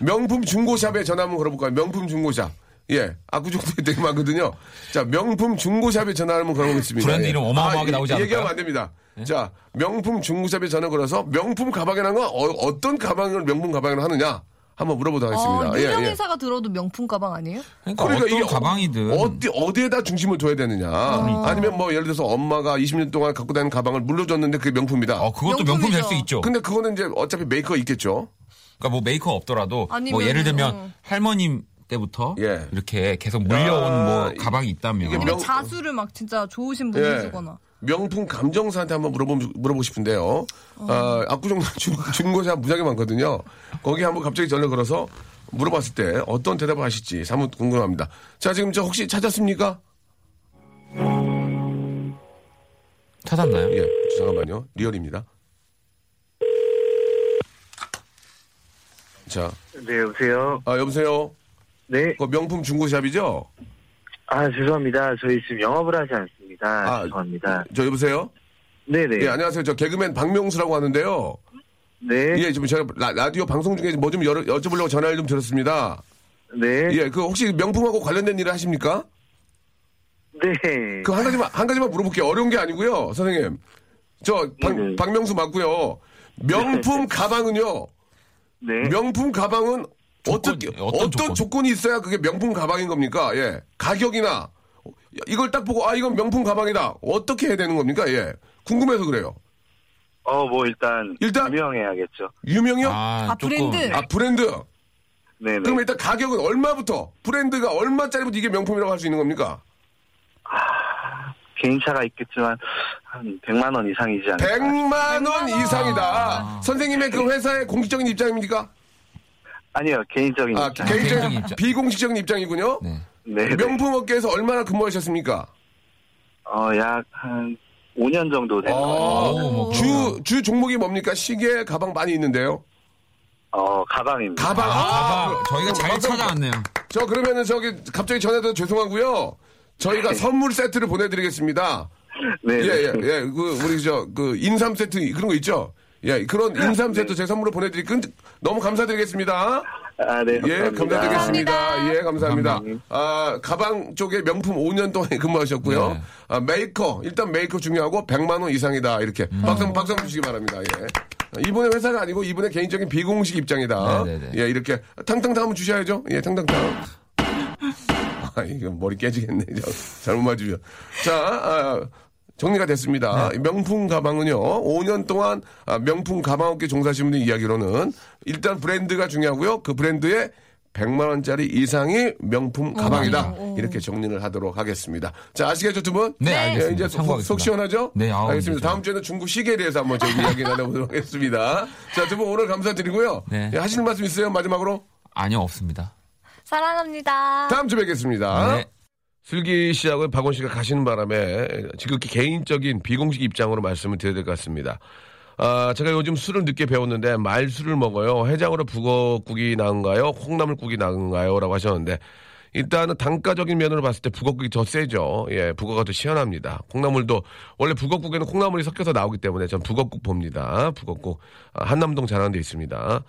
명품 중고샵에 전화 한번 걸어볼까요? 명품 중고샵. 예. 아구정도에 되게 많거든요. 자, 명품 중고샵에 전화 한번 걸어보겠습니다. 브랜드 이름 어마어마하게 아, 나오지 않을까요? 얘기하면 안 됩니다. 자, 명품 중고샵에 전화 걸어서 명품 가방이라는 건 어, 어떤 가방을 명품 가방이라고 하느냐 한번 물어보도록 하겠습니다. 어, 유명회사가 예, 예. 들어도 명품 가방 아니에요? 그러니까, 그러니까 어떤 이게 가방이든 어디, 어디에다 중심을 둬야 되느냐. 어. 아니면 뭐 예를 들어서 엄마가 이십 년 동안 갖고 다니는 가방을 물려줬는데 그게 명품이다. 어, 그것도 명품이 될 수 있죠. 근데 그거는 이제 어차피 메이커 있겠죠. 그러니까 뭐 메이커 없더라도 아니면, 뭐 예를 들면 어. 할머님 때부터 예. 이렇게 계속 물려온 아, 뭐 가방이 있다면 아니면 명... 자수를 막 진짜 좋으신 분이 주거나. 예. 명품 감정사한테 한번 물어보, 물어보고 싶은데요. 어. 아, 압구정 중고샵 무지하게 많거든요. 거기 한번 갑자기 전화 걸어서 물어봤을 때 어떤 대답을 하실지 사뭇 궁금합니다. 자, 지금 저 혹시 찾았습니까? 찾았나요? 예, 잠깐만요. 리얼입니다. 자. 네, 여보세요? 아, 여보세요? 네. 그 명품 중고샵이죠? 아, 죄송합니다. 저희 지금 영업을 하지 않습니다. 아, 죄송합니다. 저 여보세요? 네네. 예, 안녕하세요. 저 개그맨 박명수라고 하는데요. 네. 예, 지금 제가 라, 라디오 방송 중에 뭐 좀 여쭤보려고 전화를 좀 드렸습니다. 네. 예, 그 혹시 명품하고 관련된 일을 하십니까? 네. 그 한 가지만, 한 가지만 물어볼게요. 어려운 게 아니고요, 선생님. 저 박, 박명수 맞고요. 명품 가방은요. 네. 명품 가방은 조건, 어떻게, 어떤, 어떤 조건? 조건이 있어야 그게 명품 가방인 겁니까? 예. 가격이나 이걸 딱 보고 아 이건 명품 가방이다. 어떻게 해야 되는 겁니까? 예. 궁금해서 그래요. 어, 뭐 일단, 일단 유명해야겠죠. 유명이요? 아, 아 브랜드. 아 브랜드. 네네. 그럼 일단 가격은 얼마부터 브랜드가 얼마짜리부터 이게 명품이라고 할 수 있는 겁니까? 아, 개인차가 있겠지만 한 백만 원 이상이지 않을까? 백만 원 이상이다. 아. 선생님의 그 회사의 공식적인 입장입니까? 아니요, 개인적인 아, 입장. 개인적인 입장. 비공식적인 입장이군요. 네. 네네. 명품 업계에서 얼마나 근무하셨습니까? 어, 약 한 오 년 정도 된 거예요. 주, 주 종목이 뭡니까? 시계, 가방 많이 있는데요. 어, 가방입니다. 가방. 아, 가방. 아, 저희가 잘 찾아왔네요. 저 그러면은 저기 갑자기 전해도 죄송하고요. 저희가 선물 세트를 보내드리겠습니다. 네. 예, 예, 예. 그 우리 저 그 인삼 세트 그런 거 있죠. 예, 그런 인삼 세트 네. 제 선물로 보내드리겠. 너무 감사드리겠습니다. 아, 네. 감사합니다. 예, 감사드리겠습니다. 감사합니다. 예, 감사합니다. 감사합니다. 아, 가방 쪽에 명품 오 년 동안 근무하셨고요. 네. 아, 메이커. 일단 메이커 중요하고 백만 원 이상이다. 이렇게. 음. 박수, 박수 주시기 바랍니다. 예. 이분의 회사가 아니고 이분의 개인적인 비공식 입장이다. 네, 네, 네. 예, 이렇게. 탕탕탕 한번 주셔야죠. 예, 탕탕탕. 아, 이거 머리 깨지겠네. 잘못 맞으면. 자, 아, 정리가 됐습니다. 네. 명품 가방은요. 오 년 동안 명품 가방 업계 종사하신 분들 이야기로는 일단 브랜드가 중요하고요. 그 브랜드의 백만 원짜리 이상이 명품 가방이다. 오, 오, 오. 이렇게 정리를 하도록 하겠습니다. 자, 아시겠죠, 두 분? 네, 알겠습니다. 네, 이제 속, 속 시원하죠? 네, 아우, 알겠습니다. 진짜. 다음 주에는 중국 시계에 대해서 한번 좀 이야기 나눠보도록 하겠습니다. 자, 두 분 오늘 감사드리고요. 네. 예, 하시는 말씀 있어요? 마지막으로? 아니요, 없습니다. 사랑합니다. 다음 주 뵙겠습니다. 네. 슬기 씨하고 박원 씨가 가시는 바람에 지극히 개인적인 비공식 입장으로 말씀을 드려야 될 것 같습니다. 아, 제가 요즘 술을 늦게 배웠는데 말술을 먹어요. 해장으로 북어국이 나은가요? 콩나물국이 나은가요? 라고 하셨는데 일단은 단가적인 면으로 봤을 때 북어국이 더 세죠. 예, 북어가 더 시원합니다. 콩나물도 원래 북어국에는 콩나물이 섞여서 나오기 때문에 전 북어국 봅니다. 북어국. 아, 한남동 잘하는 데 있습니다.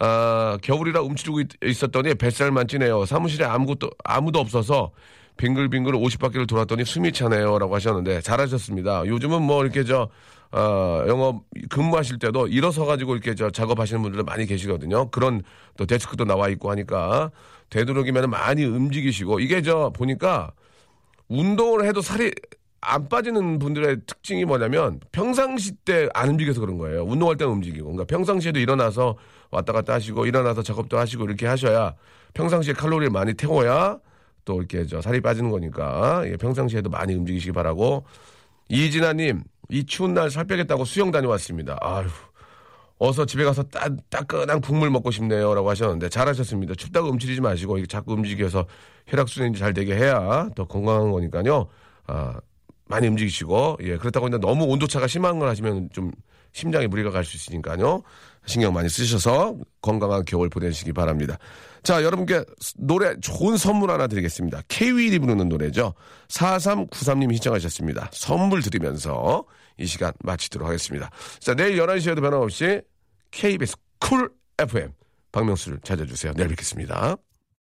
아, 겨울이라 움츠리고 있었더니 뱃살만 찌네요. 사무실에 아무것도, 아무도 없어서 빙글빙글 오십 바퀴를 돌았더니 숨이 차네요. 라고 하셨는데 잘하셨습니다. 요즘은 뭐 이렇게 저, 어, 영업 근무하실 때도 일어서가지고 이렇게 저 작업하시는 분들도 많이 계시거든요. 그런 또 데스크도 나와 있고 하니까 되도록이면 많이 움직이시고 이게 저 보니까 운동을 해도 살이 안 빠지는 분들의 특징이 뭐냐면 평상시 때 안 움직여서 그런 거예요. 운동할 때는 움직이고. 그러니까 평상시에도 일어나서 왔다 갔다 하시고 일어나서 작업도 하시고 이렇게 하셔야 평상시에 칼로리를 많이 태워야 또 이렇게 저 살이 빠지는 거니까 예, 평상시에도 많이 움직이시기 바라고 이진아님 이 추운 날 살 빼겠다고 수영 다녀왔습니다. 아휴 어서 집에 가서 따, 따끈한 국물 먹고 싶네요라고 하셨는데 잘하셨습니다. 춥다고 움츠리지 마시고 이게 자꾸 움직여서 혈액순환이 잘 되게 해야 더 건강한 거니까요. 아, 많이 움직이시고 예 그렇다고 이제 너무 온도차가 심한 걸 하시면 좀 심장에 무리가 갈 수 있으니까요. 신경 많이 쓰셔서 건강한 겨울 보내시기 바랍니다. 자, 여러분께 노래 좋은 선물 하나 드리겠습니다. 케이윌이 부르는 노래죠. 사삼구삼님이 신청하셨습니다. 선물 드리면서 이 시간 마치도록 하겠습니다. 자, 내일 열한 시에도 변함없이 케이비에스 쿨 에프엠 박명수를 찾아주세요. 내일 뵙겠습니다.